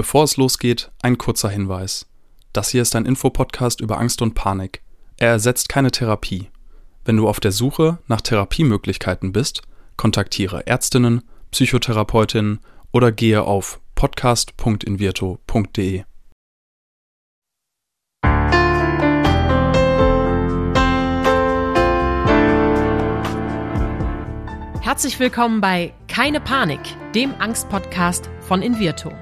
Bevor es losgeht, ein kurzer Hinweis. Das hier ist ein Infopodcast über Angst und Panik. Er ersetzt keine Therapie. Wenn du auf der Suche nach Therapiemöglichkeiten bist, kontaktiere Ärztinnen, Psychotherapeutinnen oder gehe auf podcast.invirto.de. Herzlich willkommen bei Keine Panik, dem Angst-Podcast von Invirto.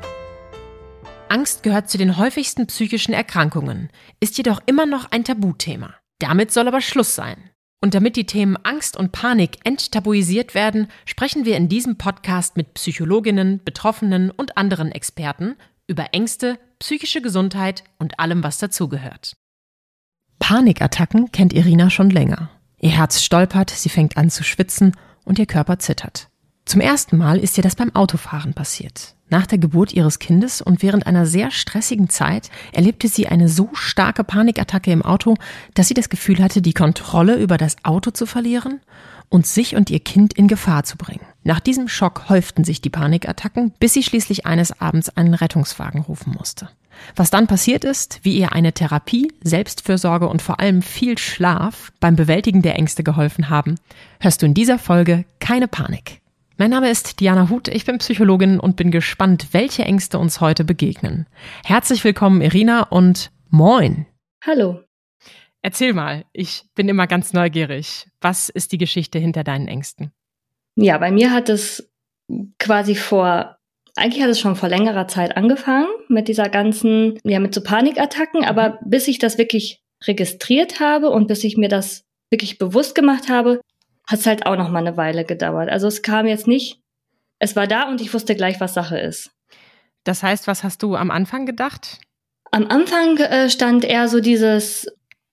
Angst gehört zu den häufigsten psychischen Erkrankungen, ist jedoch immer noch ein Tabuthema. Damit soll aber Schluss sein. Und damit die Themen Angst und Panik enttabuisiert werden, sprechen wir in diesem Podcast mit Psychologinnen, Betroffenen und anderen Experten über Ängste, psychische Gesundheit und allem, was dazugehört. Panikattacken kennt Irina schon länger. Ihr Herz stolpert, sie fängt an zu schwitzen und ihr Körper zittert. Zum ersten Mal ist ihr das beim Autofahren passiert. Nach der Geburt ihres Kindes und während einer sehr stressigen Zeit erlebte sie eine so starke Panikattacke im Auto, dass sie das Gefühl hatte, die Kontrolle über das Auto zu verlieren und sich und ihr Kind in Gefahr zu bringen. Nach diesem Schock häuften sich die Panikattacken, bis sie schließlich eines Abends einen Rettungswagen rufen musste. Was dann passiert ist, wie ihr eine Therapie, Selbstfürsorge und vor allem viel Schlaf beim Bewältigen der Ängste geholfen haben, hörst du in dieser Folge Keine Panik. Mein Name ist Diana Hut, ich bin Psychologin und bin gespannt, welche Ängste uns heute begegnen. Herzlich willkommen Irina und moin! Hallo! Erzähl mal, ich bin immer ganz neugierig. Was ist die Geschichte hinter deinen Ängsten? Ja, bei mir hat es schon vor längerer Zeit angefangen mit dieser ganzen, mit so Panikattacken, aber bis ich das wirklich registriert habe und bis ich mir das wirklich bewusst gemacht habe, hat es halt auch noch mal eine Weile gedauert. Also es kam jetzt nicht, es war da und ich wusste gleich, was Sache ist. Das heißt, was hast du am Anfang gedacht? Am Anfang stand eher so dieses,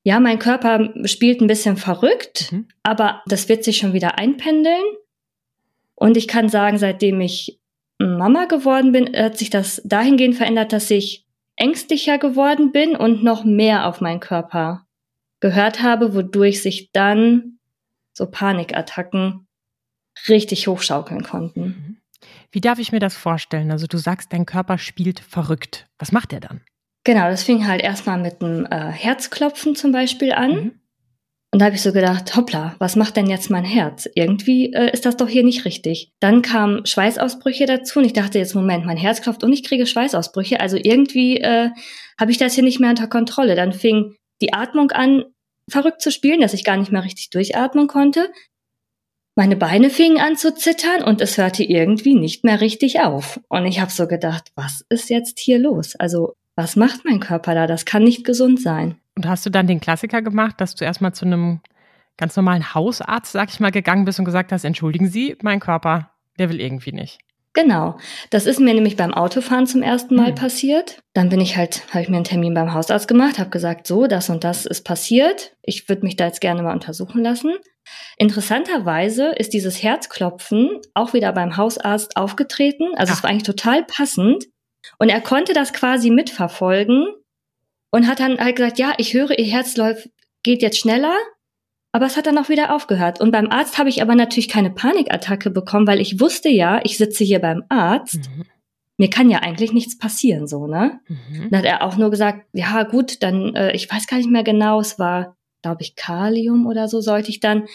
ja, mein Körper spielt ein bisschen verrückt, aber das wird sich schon wieder einpendeln. Und ich kann sagen, seitdem ich Mama geworden bin, hat sich das dahingehend verändert, dass ich ängstlicher geworden bin und noch mehr auf meinen Körper gehört habe, wodurch sich dann so Panikattacken richtig hochschaukeln konnten. Wie darf ich mir das vorstellen? Also du sagst, dein Körper spielt verrückt. Was macht er dann? Genau, das fing halt erstmal mit einem Herzklopfen zum Beispiel an. Und da habe ich so gedacht, hoppla, was macht denn jetzt mein Herz? Irgendwie ist das doch hier nicht richtig. Dann kamen Schweißausbrüche dazu und ich dachte jetzt, Moment, mein Herz klopft und ich kriege Schweißausbrüche. Also irgendwie habe ich das hier nicht mehr unter Kontrolle. Dann fing die Atmung an, verrückt zu spielen, dass ich gar nicht mehr richtig durchatmen konnte. Meine Beine fingen an zu zittern und es hörte irgendwie nicht mehr richtig auf. Und ich habe so gedacht, was ist jetzt hier los? Also was macht mein Körper da? Das kann nicht gesund sein. Und hast du dann den Klassiker gemacht, dass du erstmal zu einem ganz normalen Hausarzt, sag ich mal, gegangen bist und gesagt hast, entschuldigen Sie, mein Körper, der will irgendwie nicht. Genau. Das ist mir nämlich beim Autofahren zum ersten Mal passiert. Dann bin ich halt, habe ich mir einen Termin beim Hausarzt gemacht, habe gesagt, so, das und das ist passiert. Ich würde mich da jetzt gerne mal untersuchen lassen. Interessanterweise ist dieses Herzklopfen auch wieder beim Hausarzt aufgetreten. Also es war eigentlich total passend. Und er konnte das quasi mitverfolgen und hat dann halt gesagt, ja, ich höre, Ihr Herz geht jetzt schneller. Aber es hat dann auch wieder aufgehört. Und beim Arzt habe ich aber natürlich keine Panikattacke bekommen, weil ich wusste ja, ich sitze hier beim Arzt. Mir kann ja eigentlich nichts passieren, so, ne? Dann hat er auch nur gesagt, ja gut, dann, ich weiß gar nicht mehr genau, es war, glaube ich, Kalium oder so, sollte ich dann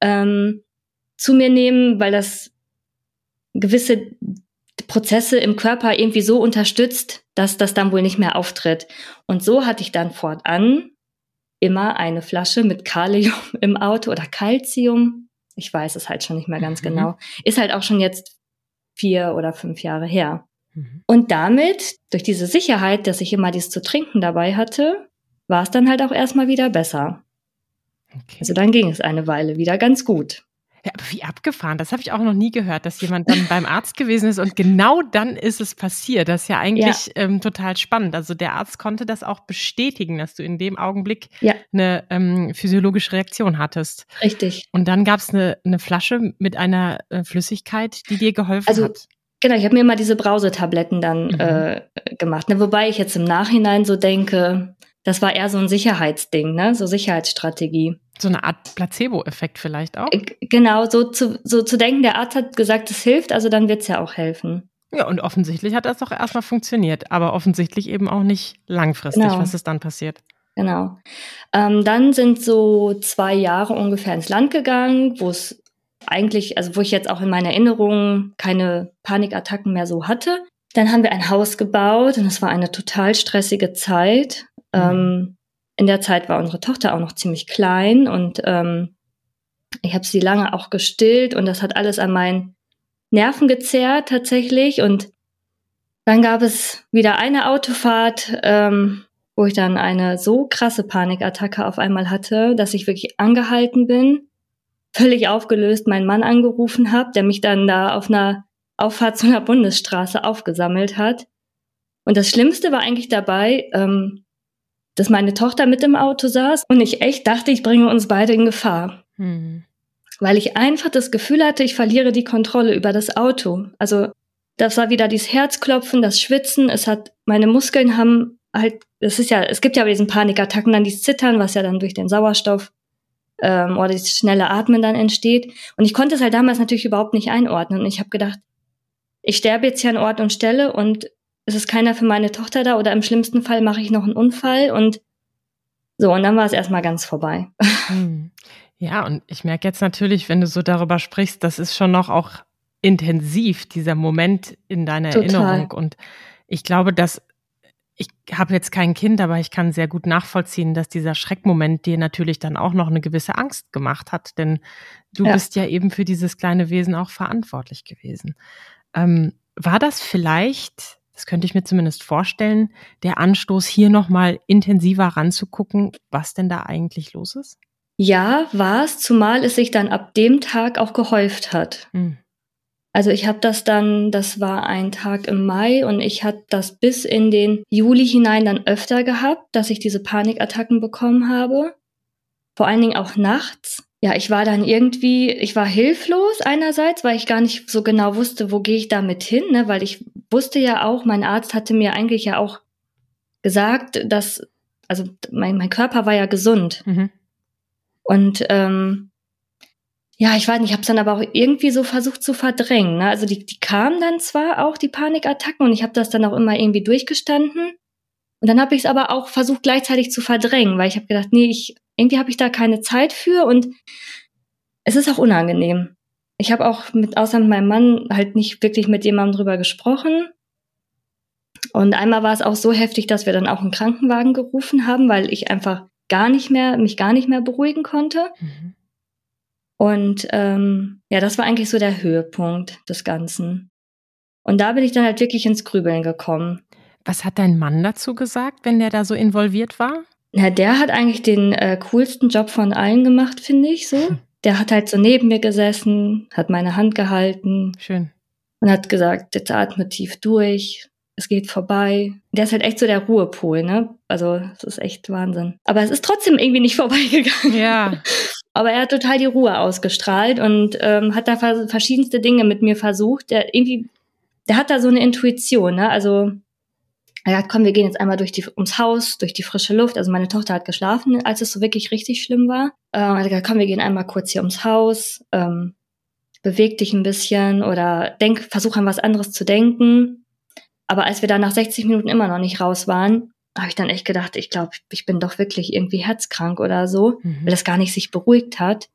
zu mir nehmen, weil das gewisse Prozesse im Körper irgendwie so unterstützt, dass das dann wohl nicht mehr auftritt. Und so hatte ich dann fortan immer eine Flasche mit Kalium im Auto oder Calcium. Ich weiß es halt schon nicht mehr ganz genau. Ist halt auch schon jetzt 4 oder 5 Jahre her. Und damit, durch diese Sicherheit, dass ich immer dies zu trinken dabei hatte, war es dann halt auch erstmal wieder besser. Okay. Also dann ging es eine Weile wieder ganz gut. Ja, aber wie abgefahren, das habe ich auch noch nie gehört, dass jemand dann beim Arzt gewesen ist und genau dann ist es passiert. Das ist ja eigentlich total spannend. Also der Arzt konnte das auch bestätigen, dass du in dem Augenblick eine physiologische Reaktion hattest. Richtig. Und dann gab es eine Flasche mit einer Flüssigkeit, die dir geholfen hat. Genau, ich habe mir immer diese Brausetabletten dann gemacht. Ne? Wobei ich jetzt im Nachhinein so denke, das war eher so ein Sicherheitsding, ne? So Sicherheitsstrategie. So eine Art Placebo-Effekt vielleicht auch? Genau, so zu denken, der Arzt hat gesagt, es hilft, also dann wird es ja auch helfen. Ja, und offensichtlich hat das doch erstmal funktioniert, aber offensichtlich eben auch nicht langfristig. Genau. Was ist dann passiert? Genau. Dann sind so 2 Jahre ungefähr ins Land gegangen, wo es eigentlich, also wo ich jetzt auch in meinen Erinnerungen keine Panikattacken mehr so hatte. Dann haben wir ein Haus gebaut und es war eine total stressige Zeit. Mhm. In der Zeit war unsere Tochter auch noch ziemlich klein und ich habe sie lange auch gestillt und das hat alles an meinen Nerven gezerrt tatsächlich. Und dann gab es wieder eine Autofahrt, wo ich dann eine so krasse Panikattacke auf einmal hatte, dass ich wirklich angehalten bin, völlig aufgelöst meinen Mann angerufen habe, der mich dann da auf einer Auffahrt zu einer Bundesstraße aufgesammelt hat. Und das Schlimmste war eigentlich dabei, dass meine Tochter mit im Auto saß und ich echt dachte, ich bringe uns beide in Gefahr. Hm. Weil ich einfach das Gefühl hatte, ich verliere die Kontrolle über das Auto. Also das war wieder dieses Herzklopfen, das Schwitzen, meine Muskeln haben halt, es gibt ja bei diesen Panikattacken dann dieses Zittern, was ja dann durch den Sauerstoff oder dieses schnelle Atmen dann entsteht. Und ich konnte es halt damals natürlich überhaupt nicht einordnen. Und ich habe gedacht, ich sterbe jetzt hier an Ort und Stelle und es ist keiner für meine Tochter da oder im schlimmsten Fall mache ich noch einen Unfall und so. Und dann war es erstmal ganz vorbei. Hm. Ja, und ich merke jetzt natürlich, wenn du so darüber sprichst, das ist schon noch auch intensiv, dieser Moment in deiner Total. Erinnerung. Und ich glaube, ich habe jetzt kein Kind, aber ich kann sehr gut nachvollziehen, dass dieser Schreckmoment dir natürlich dann auch noch eine gewisse Angst gemacht hat, denn du bist ja eben für dieses kleine Wesen auch verantwortlich gewesen. War das vielleicht, das könnte ich mir zumindest vorstellen, der Anstoß, hier nochmal intensiver ranzugucken, was denn da eigentlich los ist? Ja, war es, zumal es sich dann ab dem Tag auch gehäuft hat. Mhm. Also ich habe das war ein Tag im Mai und ich hatte das bis in den Juli hinein dann öfter gehabt, dass ich diese Panikattacken bekommen habe. Vor allen Dingen auch nachts. Ja, ich war hilflos einerseits, weil ich gar nicht so genau wusste, wo gehe ich damit hin, ne? Weil ich wusste ja auch, mein Arzt hatte mir eigentlich ja auch gesagt, dass, also mein Körper war ja gesund. Mhm. Und ich weiß nicht, ich habe es dann aber auch irgendwie so versucht zu verdrängen. Ne? Also die kamen dann zwar auch, die Panikattacken, und ich habe das dann auch immer irgendwie durchgestanden. Und dann habe ich es aber auch versucht gleichzeitig zu verdrängen, weil ich habe gedacht, nee, irgendwie habe ich da keine Zeit für und es ist auch unangenehm. Ich habe auch außer mit meinem Mann halt nicht wirklich mit jemandem drüber gesprochen. Und einmal war es auch so heftig, dass wir dann auch einen Krankenwagen gerufen haben, weil ich einfach mich gar nicht mehr beruhigen konnte. Mhm. Und das war eigentlich so der Höhepunkt des Ganzen. Und da bin ich dann halt wirklich ins Grübeln gekommen. Was hat dein Mann dazu gesagt, wenn der da so involviert war? Na, der hat eigentlich den coolsten Job von allen gemacht, finde ich so. Hm. Der hat halt so neben mir gesessen, hat meine Hand gehalten. Schön. Und hat gesagt, jetzt atme tief durch. Es geht vorbei. Der ist halt echt so der Ruhepol, ne? Also, das ist echt Wahnsinn. Aber es ist trotzdem irgendwie nicht vorbeigegangen. Ja. Aber er hat total die Ruhe ausgestrahlt und hat da verschiedenste Dinge mit mir versucht. Der hat da so eine Intuition, ne? Also, er hat, komm, wir gehen jetzt einmal ums Haus, durch die frische Luft. Also, meine Tochter hat geschlafen, als es so wirklich richtig schlimm war. Er hat gesagt, komm, wir gehen einmal kurz hier ums Haus, beweg dich ein bisschen oder versuch an was anderes zu denken. Aber als wir da nach 60 Minuten immer noch nicht raus waren, habe ich dann echt gedacht, ich glaube, ich bin doch wirklich irgendwie herzkrank oder so, weil das gar nicht sich beruhigt hat,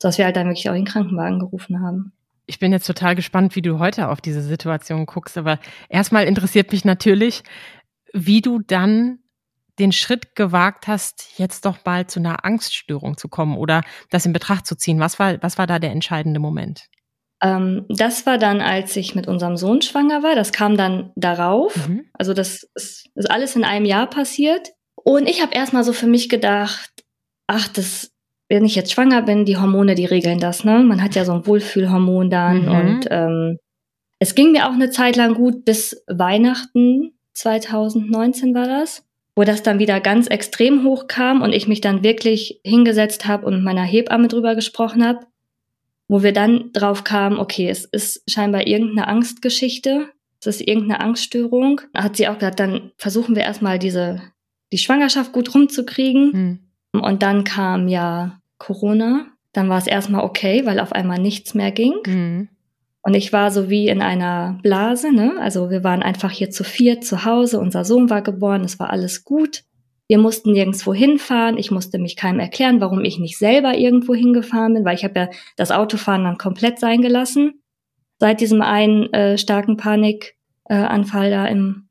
sodass wir halt dann wirklich auch den Krankenwagen gerufen haben. Ich bin jetzt total gespannt, wie du heute auf diese Situation guckst, aber erstmal interessiert mich natürlich, wie du dann den Schritt gewagt hast, jetzt doch mal zu einer Angststörung zu kommen oder das in Betracht zu ziehen. Was war da der entscheidende Moment? Das war dann, als ich mit unserem Sohn schwanger war. Das kam dann darauf. Mhm. Also das ist alles in einem Jahr passiert. Und ich habe erstmal so für mich gedacht, wenn ich jetzt schwanger bin, die Hormone, die regeln das, ne? Man hat ja so ein Wohlfühlhormon dann. Mhm. Und es ging mir auch eine Zeit lang gut, bis Weihnachten 2019 war das, wo das dann wieder ganz extrem hoch kam und ich mich dann wirklich hingesetzt habe und mit meiner Hebamme drüber gesprochen habe. Wo wir dann drauf kamen, okay, es ist scheinbar irgendeine Angstgeschichte, es ist irgendeine Angststörung. Da hat sie auch gesagt, dann versuchen wir erstmal die Schwangerschaft gut rumzukriegen. Hm. Und dann kam ja Corona. Dann war es erstmal okay, weil auf einmal nichts mehr ging. Hm. Und ich war so wie in einer Blase, ne? Also wir waren einfach hier zu viert zu Hause, unser Sohn war geboren, es war alles gut. Wir mussten nirgendwo hinfahren, ich musste mich keinem erklären, warum ich nicht selber irgendwo hingefahren bin, weil ich habe ja das Autofahren dann komplett sein gelassen. Seit diesem einen starken Panikanfall da in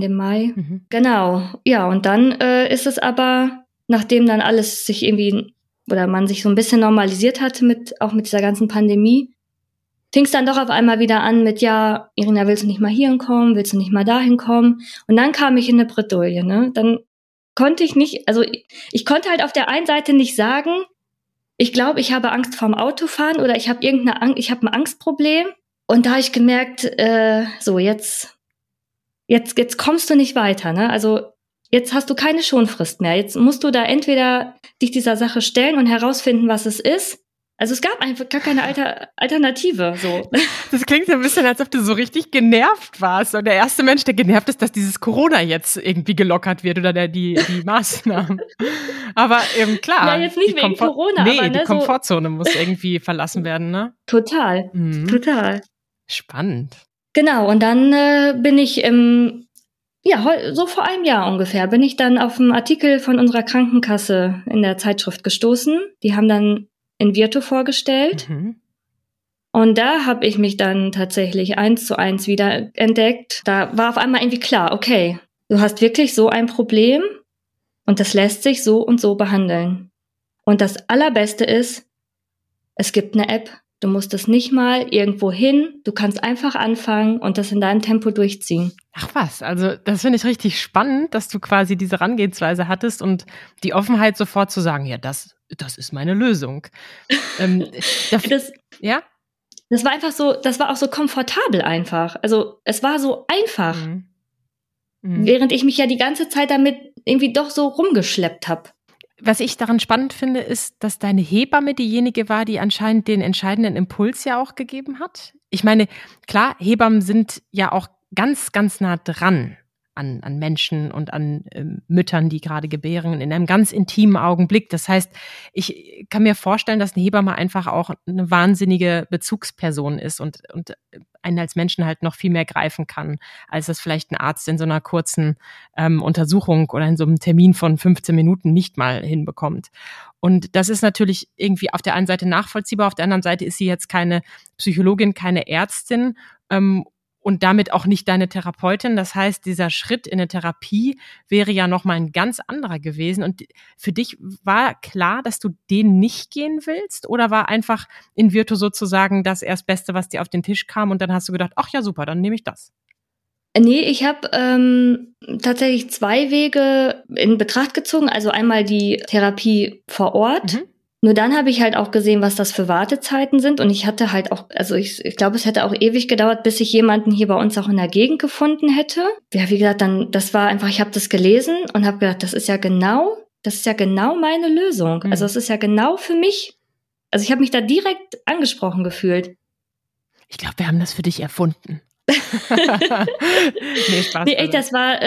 dem Mai. Mhm. Genau, ja, und dann ist es aber, nachdem dann alles sich irgendwie, oder man sich so ein bisschen normalisiert hatte, auch mit dieser ganzen Pandemie, fing es dann doch auf einmal wieder an mit, ja, Irina, willst du nicht mal hierhin kommen, willst du nicht mal dahin kommen? Und dann kam ich in eine Bredouille, ne? Dann konnte ich nicht, also ich konnte halt auf der einen Seite nicht sagen, ich glaube, ich habe Angst vorm Autofahren oder ich habe ein Angstproblem. Und da habe ich gemerkt, so jetzt kommst du nicht weiter, ne? Also jetzt hast du keine Schonfrist mehr. Jetzt musst du da entweder dich dieser Sache stellen und herausfinden, was es ist. Also es gab einfach gar keine Alternative. So. Das klingt so ein bisschen, als ob du so richtig genervt warst. Und der erste Mensch, der genervt ist, dass dieses Corona jetzt irgendwie gelockert wird oder die Maßnahmen. Aber eben klar. Na, jetzt nicht wegen Corona. Nee, aber, ne, die Komfortzone muss irgendwie verlassen werden, ne? Total, total. Spannend. Genau, und dann bin ich so vor einem Jahr ungefähr, bin ich dann auf einen Artikel von unserer Krankenkasse in der Zeitschrift gestoßen. Die haben dann Invirto vorgestellt. Mhm. Und da habe ich mich dann tatsächlich 1:1 wieder entdeckt. Da war auf einmal irgendwie klar, okay, du hast wirklich so ein Problem und das lässt sich so und so behandeln. Und das Allerbeste ist, es gibt eine App. Du musst es nicht mal irgendwo hin. Du kannst einfach anfangen und das in deinem Tempo durchziehen. Ach was, also das finde ich richtig spannend, dass du quasi diese Herangehensweise hattest und die Offenheit sofort zu sagen, ja, das ist meine Lösung. Das war einfach so, das war auch so komfortabel einfach. Also es war so einfach, während ich mich ja die ganze Zeit damit irgendwie doch so rumgeschleppt habe. Was ich daran spannend finde, ist, dass deine Hebamme diejenige war, die anscheinend den entscheidenden Impuls ja auch gegeben hat. Ich meine, klar, Hebammen sind ja auch ganz, ganz nah dran an Menschen und an Müttern, die gerade gebären, in einem ganz intimen Augenblick. Das heißt, ich kann mir vorstellen, dass eine Hebamme einfach auch eine wahnsinnige Bezugsperson ist und einen als Menschen halt noch viel mehr greifen kann, als das vielleicht ein Arzt in so einer kurzen Untersuchung oder in so einem Termin von 15 Minuten nicht mal hinbekommt. Und das ist natürlich irgendwie auf der einen Seite nachvollziehbar, auf der anderen Seite ist sie jetzt keine Psychologin, keine Ärztin, und damit auch nicht deine Therapeutin. Das heißt, dieser Schritt in eine Therapie wäre ja nochmal ein ganz anderer gewesen. Und für dich war klar, dass du den nicht gehen willst? Oder war einfach Invirto sozusagen das Erstbeste, was dir auf den Tisch kam? Und dann hast du gedacht, ach ja, super, dann nehme ich das. Nee, ich habe tatsächlich zwei Wege in Betracht gezogen. Also einmal die Therapie vor Ort. Mhm. Nur dann habe ich halt auch gesehen, was das für Wartezeiten sind. Und ich hatte halt auch, also ich glaube, es hätte auch ewig gedauert, bis ich jemanden hier bei uns auch in der Gegend gefunden hätte. Ja, wie gesagt, dann, das war einfach, ich habe das gelesen und habe gedacht, das ist ja genau meine Lösung. Mhm. Also es ist ja genau für mich. Also ich habe mich da direkt angesprochen gefühlt. Ich glaube, wir haben das für dich erfunden. Nee, Spaß. Nee, echt, das war,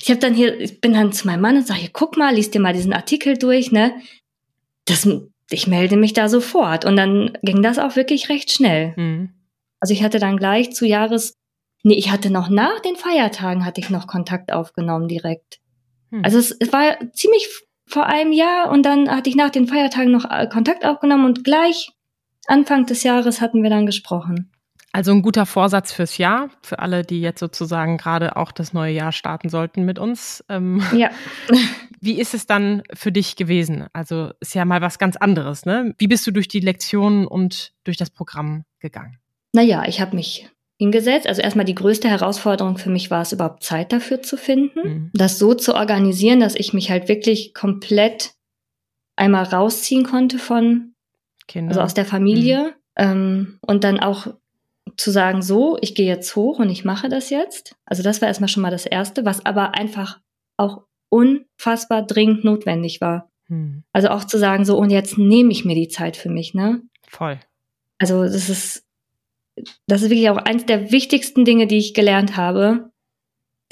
ich bin dann zu meinem Mann und sage, hier, guck mal, lies dir mal diesen Artikel durch, ne? Ich melde mich da sofort. Und dann ging das auch wirklich recht schnell. Mhm. Also ich hatte dann gleich ich hatte noch nach den Feiertagen hatte ich noch Kontakt aufgenommen direkt. Mhm. Also es war ziemlich vor einem Jahr und dann hatte ich nach den Feiertagen noch Kontakt aufgenommen und gleich Anfang des Jahres hatten wir dann gesprochen. Also ein guter Vorsatz fürs Jahr, für alle, die jetzt sozusagen gerade auch das neue Jahr starten sollten mit uns. Ja. Wie ist es dann für dich gewesen? Also ist ja mal was ganz anderes, ne? Wie bist du durch die Lektionen und durch das Programm gegangen? Naja, ich habe mich hingesetzt. Also erstmal die größte Herausforderung für mich war es, überhaupt Zeit dafür zu finden. Mhm. Das so zu organisieren, dass ich mich halt wirklich komplett einmal rausziehen konnte von Kinder, also aus der Familie. Und dann auch zu sagen, so, ich gehe jetzt hoch und ich mache das jetzt. Also das war erstmal schon mal das Erste, was aber einfach auch unfassbar dringend notwendig war. Hm. Also auch zu sagen, so, und jetzt nehme ich mir die Zeit für mich, ne? Voll. Also das ist wirklich auch eins der wichtigsten Dinge, die ich gelernt habe,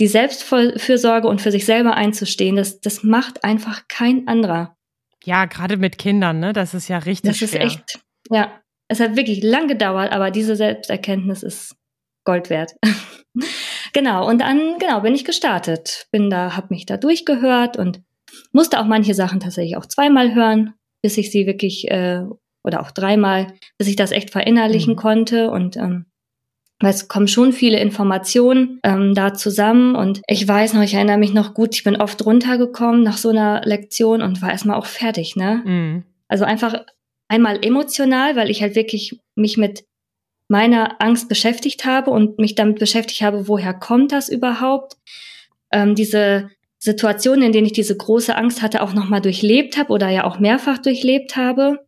die Selbstfürsorge und für sich selber einzustehen, das macht einfach kein anderer. Ja, gerade mit Kindern, ne? Das ist ja richtig schwer. Das ist echt, ja. Es hat wirklich lang gedauert, aber diese Selbsterkenntnis ist Gold wert. Genau, und dann bin ich gestartet. Habe mich da durchgehört und musste auch manche Sachen tatsächlich auch zweimal hören, bis ich sie wirklich, oder auch dreimal, bis ich das echt verinnerlichen konnte. Und weil es kommen schon viele Informationen da zusammen. Und ich weiß noch, ich erinnere mich noch gut, ich bin oft runtergekommen nach so einer Lektion und war erstmal auch fertig, ne? Mhm. Also einfach einmal emotional, weil ich halt wirklich mich mit meiner Angst beschäftigt habe und mich damit beschäftigt habe, woher kommt das überhaupt? Diese Situationen, in denen ich diese große Angst hatte, auch nochmal durchlebt habe oder ja auch mehrfach durchlebt habe,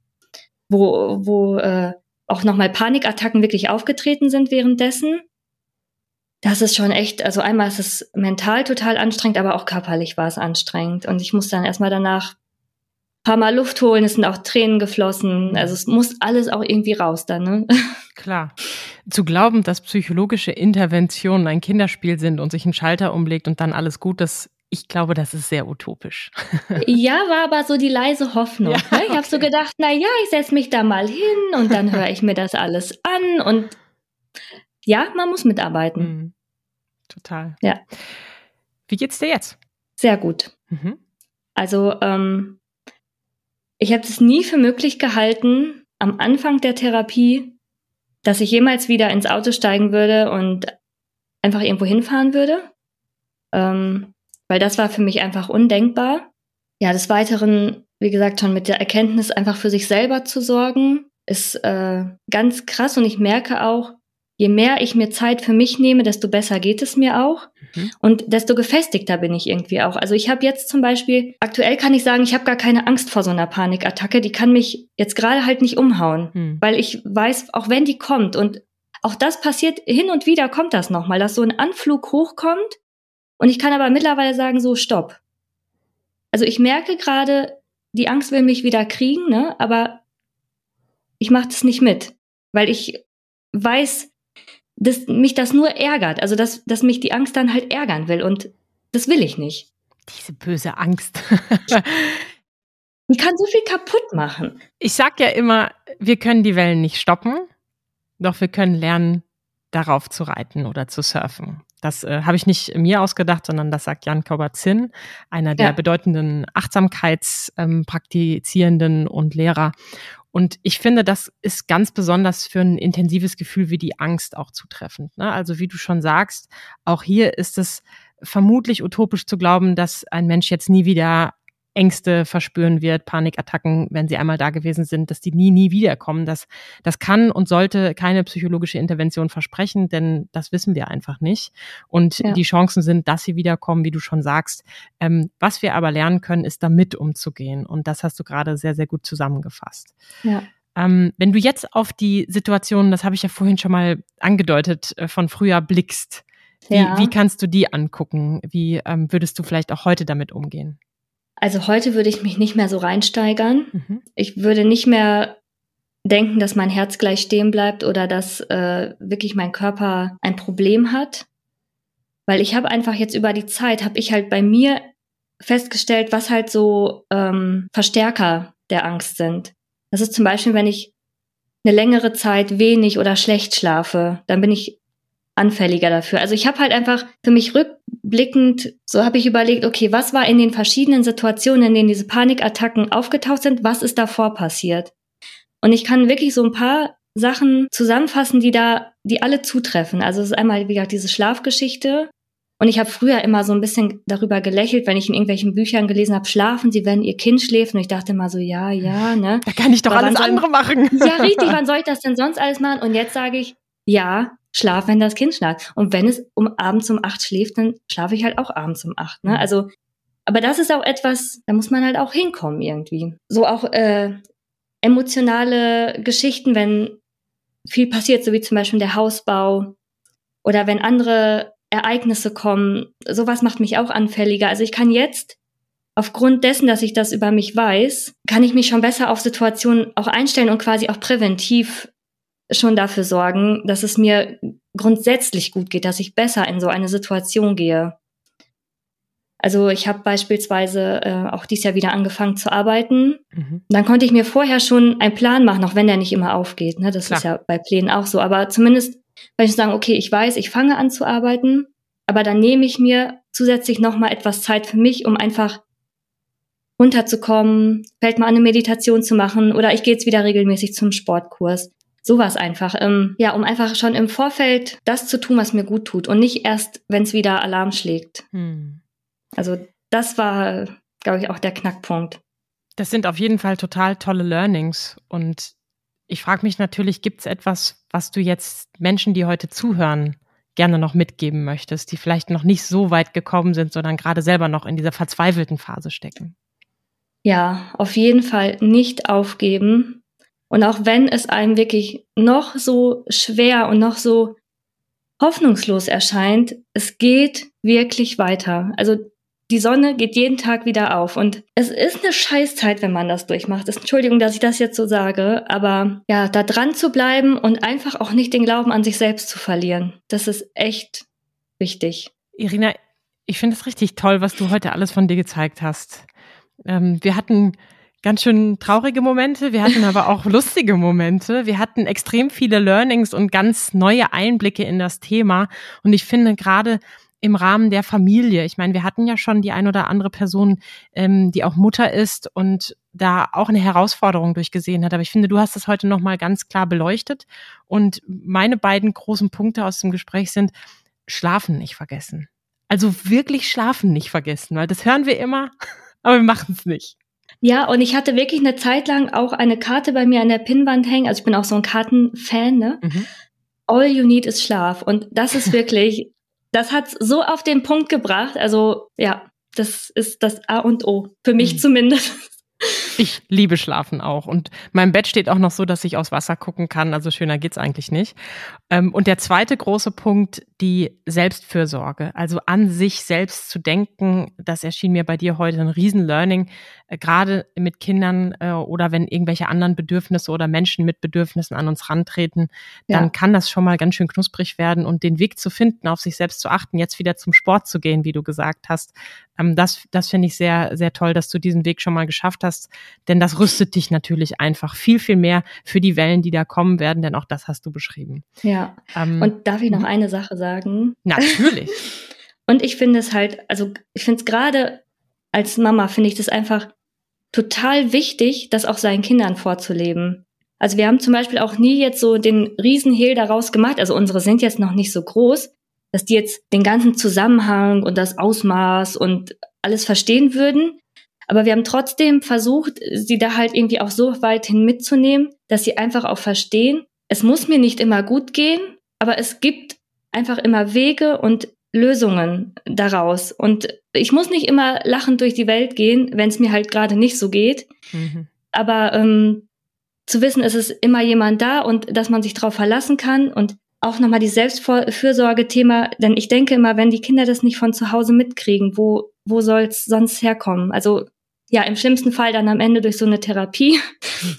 wo auch nochmal Panikattacken wirklich aufgetreten sind währenddessen. Das ist schon echt, also einmal ist es mental total anstrengend, aber auch körperlich war es anstrengend. Und ich musste dann erstmal danach ein paar Mal Luft holen, es sind auch Tränen geflossen. Also es muss alles auch irgendwie raus dann, ne? Klar. Zu glauben, dass psychologische Interventionen ein Kinderspiel sind und sich ein Schalter umlegt und dann alles gut ist, ich glaube, das ist sehr utopisch. Ja, war aber so die leise Hoffnung. Ja, ne? Ich habe so gedacht, naja, ich setze mich da mal hin und dann höre ich mir das alles an. Und ja, man muss mitarbeiten. Mhm. Total. Ja. Wie geht's dir jetzt? Sehr gut. Mhm. Also ich habe es nie für möglich gehalten, am Anfang der Therapie, dass ich jemals wieder ins Auto steigen würde und einfach irgendwo hinfahren würde. Weil das war für mich einfach undenkbar. Ja, des Weiteren, wie gesagt, schon mit der Erkenntnis, einfach für sich selber zu sorgen, ist ganz krass. Und ich merke auch, je mehr ich mir Zeit für mich nehme, desto besser geht es mir auch. Mhm. Und desto gefestigter bin ich irgendwie auch. Also ich habe jetzt zum Beispiel, aktuell kann ich sagen, ich habe gar keine Angst vor so einer Panikattacke. Die kann mich jetzt gerade halt nicht umhauen. Mhm. Weil ich weiß, auch wenn die kommt, und auch das passiert, hin und wieder kommt das nochmal, dass so ein Anflug hochkommt. Und ich kann aber mittlerweile sagen, so, stopp. Also ich merke gerade, die Angst will mich wieder kriegen, ne? Aber ich mache das nicht mit, weil ich weiß, dass mich das nur ärgert, also dass mich die Angst dann halt ärgern will und das will ich nicht. Diese böse Angst. Die kann so viel kaputt machen. Ich sag ja immer, wir können die Wellen nicht stoppen, doch wir können lernen, darauf zu reiten oder zu surfen. Das habe ich nicht mir ausgedacht, sondern das sagt Jan Kabat-Zinn, einer der bedeutenden Achtsamkeitspraktizierenden und Lehrer. Und ich finde, das ist ganz besonders für ein intensives Gefühl wie die Angst auch zutreffend, ne? Also wie du schon sagst, auch hier ist es vermutlich utopisch zu glauben, dass ein Mensch jetzt nie wieder Ängste verspüren wird, Panikattacken, wenn sie einmal da gewesen sind, dass die nie wiederkommen. Das kann und sollte keine psychologische Intervention versprechen, denn das wissen wir einfach nicht. Und die Chancen sind, dass sie wiederkommen, wie du schon sagst. Was wir aber lernen können, ist, damit umzugehen. Und das hast du gerade sehr, sehr gut zusammengefasst. Ja. Wenn du jetzt auf die Situation, das habe ich ja vorhin schon mal angedeutet, von früher blickst, wie kannst du die angucken? Wie würdest du vielleicht auch heute damit umgehen? Also heute würde ich mich nicht mehr so reinsteigern. Mhm. Ich würde nicht mehr denken, dass mein Herz gleich stehen bleibt oder dass wirklich mein Körper ein Problem hat. Weil ich habe einfach jetzt über die Zeit, habe ich halt bei mir festgestellt, was halt so Verstärker der Angst sind. Das ist zum Beispiel, wenn ich eine längere Zeit wenig oder schlecht schlafe, dann bin ich anfälliger dafür. Also ich habe halt einfach für mich rückblickend, so habe ich überlegt, okay, was war in den verschiedenen Situationen, in denen diese Panikattacken aufgetaucht sind, was ist davor passiert? Und ich kann wirklich so ein paar Sachen zusammenfassen, die alle zutreffen. Also es ist einmal, wie gesagt, diese Schlafgeschichte. Und ich habe früher immer so ein bisschen darüber gelächelt, wenn ich in irgendwelchen Büchern gelesen habe, schlafen Sie, wenn Ihr Kind schläft. Und ich dachte immer so, ja, ne? Da kann ich doch alles andere machen. Ja, richtig, wann soll ich das denn sonst alles machen? Und jetzt sage ich, ja, schlaf, wenn das Kind schläft. Und wenn es abends um 8 schläft, dann schlafe ich halt auch abends um 8. Ne? Also, aber das ist auch etwas, da muss man halt auch hinkommen irgendwie. So auch emotionale Geschichten, wenn viel passiert, so wie zum Beispiel der Hausbau oder wenn andere Ereignisse kommen. Sowas macht mich auch anfälliger. Also ich kann jetzt, aufgrund dessen, dass ich das über mich weiß, kann ich mich schon besser auf Situationen auch einstellen und quasi auch präventiv schon dafür sorgen, dass es mir grundsätzlich gut geht, dass ich besser in so eine Situation gehe. Also ich habe beispielsweise auch dieses Jahr wieder angefangen zu arbeiten. Mhm. Dann konnte ich mir vorher schon einen Plan machen, auch wenn der nicht immer aufgeht. Ne? Das Klar. ist ja bei Plänen auch so. Aber zumindest, wenn ich sagen, okay, ich weiß, ich fange an zu arbeiten, aber dann nehme ich mir zusätzlich nochmal etwas Zeit für mich, um einfach runterzukommen, fällt mal an, eine Meditation zu machen oder ich gehe jetzt wieder regelmäßig zum Sportkurs. Sowas einfach. Ja, um einfach schon im Vorfeld das zu tun, was mir gut tut und nicht erst, wenn es wieder Alarm schlägt. Mhm. Also das war, glaube ich, auch der Knackpunkt. Das sind auf jeden Fall total tolle Learnings. Und ich frage mich natürlich, gibt es etwas, was du jetzt Menschen, die heute zuhören, gerne noch mitgeben möchtest, die vielleicht noch nicht so weit gekommen sind, sondern gerade selber noch in dieser verzweifelten Phase stecken? Ja, auf jeden Fall nicht aufgeben. Und auch wenn es einem wirklich noch so schwer und noch so hoffnungslos erscheint, es geht wirklich weiter. Also die Sonne geht jeden Tag wieder auf und es ist eine Scheißzeit, wenn man das durchmacht. Entschuldigung, dass ich das jetzt so sage, aber ja, da dran zu bleiben und einfach auch nicht den Glauben an sich selbst zu verlieren, das ist echt wichtig. Irina, ich finde es richtig toll, was du heute alles von dir gezeigt hast. Wir hatten ganz schön traurige Momente, wir hatten aber auch lustige Momente. Wir hatten extrem viele Learnings und ganz neue Einblicke in das Thema und ich finde gerade im Rahmen der Familie. Ich meine, wir hatten ja schon die ein oder andere Person, die auch Mutter ist und da auch eine Herausforderung durchgesehen hat. Aber ich finde, du hast das heute nochmal ganz klar beleuchtet. Und meine beiden großen Punkte aus dem Gespräch sind, Schlafen nicht vergessen. Also wirklich Schlafen nicht vergessen, weil das hören wir immer, aber wir machen es nicht. Ja, und ich hatte wirklich eine Zeit lang auch eine Karte bei mir an der Pinnwand hängen. Also ich bin auch so ein Kartenfan, ne? Mhm. All you need is Schlaf. Und das ist wirklich... Das hat es so auf den Punkt gebracht. Also ja, das ist das A und O. Für mich zumindest. Ich liebe Schlafen auch. Und mein Bett steht auch noch so, dass ich aufs Wasser gucken kann. Also schöner geht's eigentlich nicht. Und der zweite große Punkt, die Selbstfürsorge. Also an sich selbst zu denken, das erschien mir bei dir heute ein Riesen-Learning. Gerade mit Kindern oder wenn irgendwelche anderen Bedürfnisse oder Menschen mit Bedürfnissen an uns rantreten, dann kann das schon mal ganz schön knusprig werden. Und den Weg zu finden, auf sich selbst zu achten, jetzt wieder zum Sport zu gehen, wie du gesagt hast, das finde ich sehr, sehr toll, dass du diesen Weg schon mal geschafft hast. Denn das rüstet dich natürlich einfach viel, viel mehr für die Wellen, die da kommen werden, denn auch das hast du beschrieben. Ja, und darf ich noch eine Sache sagen? Natürlich. Und ich finde es halt, also ich finde es gerade als Mama, finde ich das einfach total wichtig, das auch seinen Kindern vorzuleben. Also wir haben zum Beispiel auch nie jetzt so den Riesenhehl daraus gemacht, also unsere sind jetzt noch nicht so groß, dass die jetzt den ganzen Zusammenhang und das Ausmaß und alles verstehen würden. Aber wir haben trotzdem versucht, sie da halt irgendwie auch so weit hin mitzunehmen, dass sie einfach auch verstehen, es muss mir nicht immer gut gehen, aber es gibt einfach immer Wege und Lösungen daraus. Und ich muss nicht immer lachend durch die Welt gehen, wenn es mir halt gerade nicht so geht. Mhm. Aber zu wissen, es ist immer jemand da und dass man sich drauf verlassen kann und auch nochmal die Selbstfürsorge-Thema, denn ich denke immer, wenn die Kinder das nicht von zu Hause mitkriegen, wo soll's sonst herkommen? Also ja, im schlimmsten Fall dann am Ende durch so eine Therapie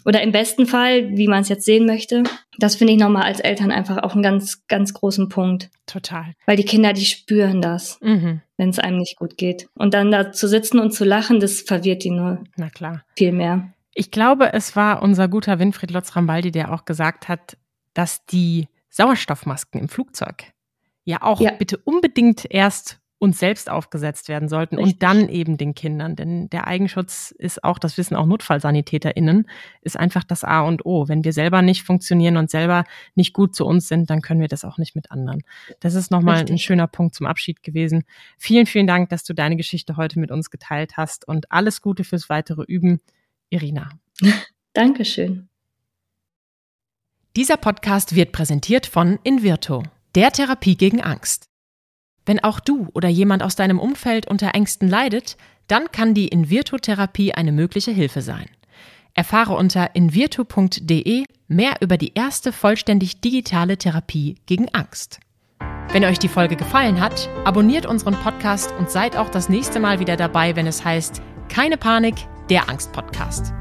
oder im besten Fall, wie man es jetzt sehen möchte. Das finde ich nochmal als Eltern einfach auch einen ganz, ganz großen Punkt. Total. Weil die Kinder, die spüren das, wenn es einem nicht gut geht. Und dann da zu sitzen und zu lachen, das verwirrt die nur. Na klar. Viel mehr. Ich glaube, es war unser guter Winfried Lotz-Rambaldi, der auch gesagt hat, dass die Sauerstoffmasken im Flugzeug ja auch bitte unbedingt erst uns selbst aufgesetzt werden sollten und dann eben den Kindern. Denn der Eigenschutz ist auch, das wissen auch NotfallsanitäterInnen, ist einfach das A und O. Wenn wir selber nicht funktionieren und selber nicht gut zu uns sind, dann können wir das auch nicht mit anderen. Das ist nochmal ein schöner Punkt zum Abschied gewesen. Vielen, vielen Dank, dass du deine Geschichte heute mit uns geteilt hast und alles Gute fürs weitere Üben, Irina. Dankeschön. Dieser Podcast wird präsentiert von Invirto, der Therapie gegen Angst. Wenn auch du oder jemand aus deinem Umfeld unter Ängsten leidet, dann kann die Invirto-Therapie eine mögliche Hilfe sein. Erfahre unter invirto.de mehr über die erste vollständig digitale Therapie gegen Angst. Wenn euch die Folge gefallen hat, abonniert unseren Podcast und seid auch das nächste Mal wieder dabei, wenn es heißt, keine Panik, der Angst-Podcast.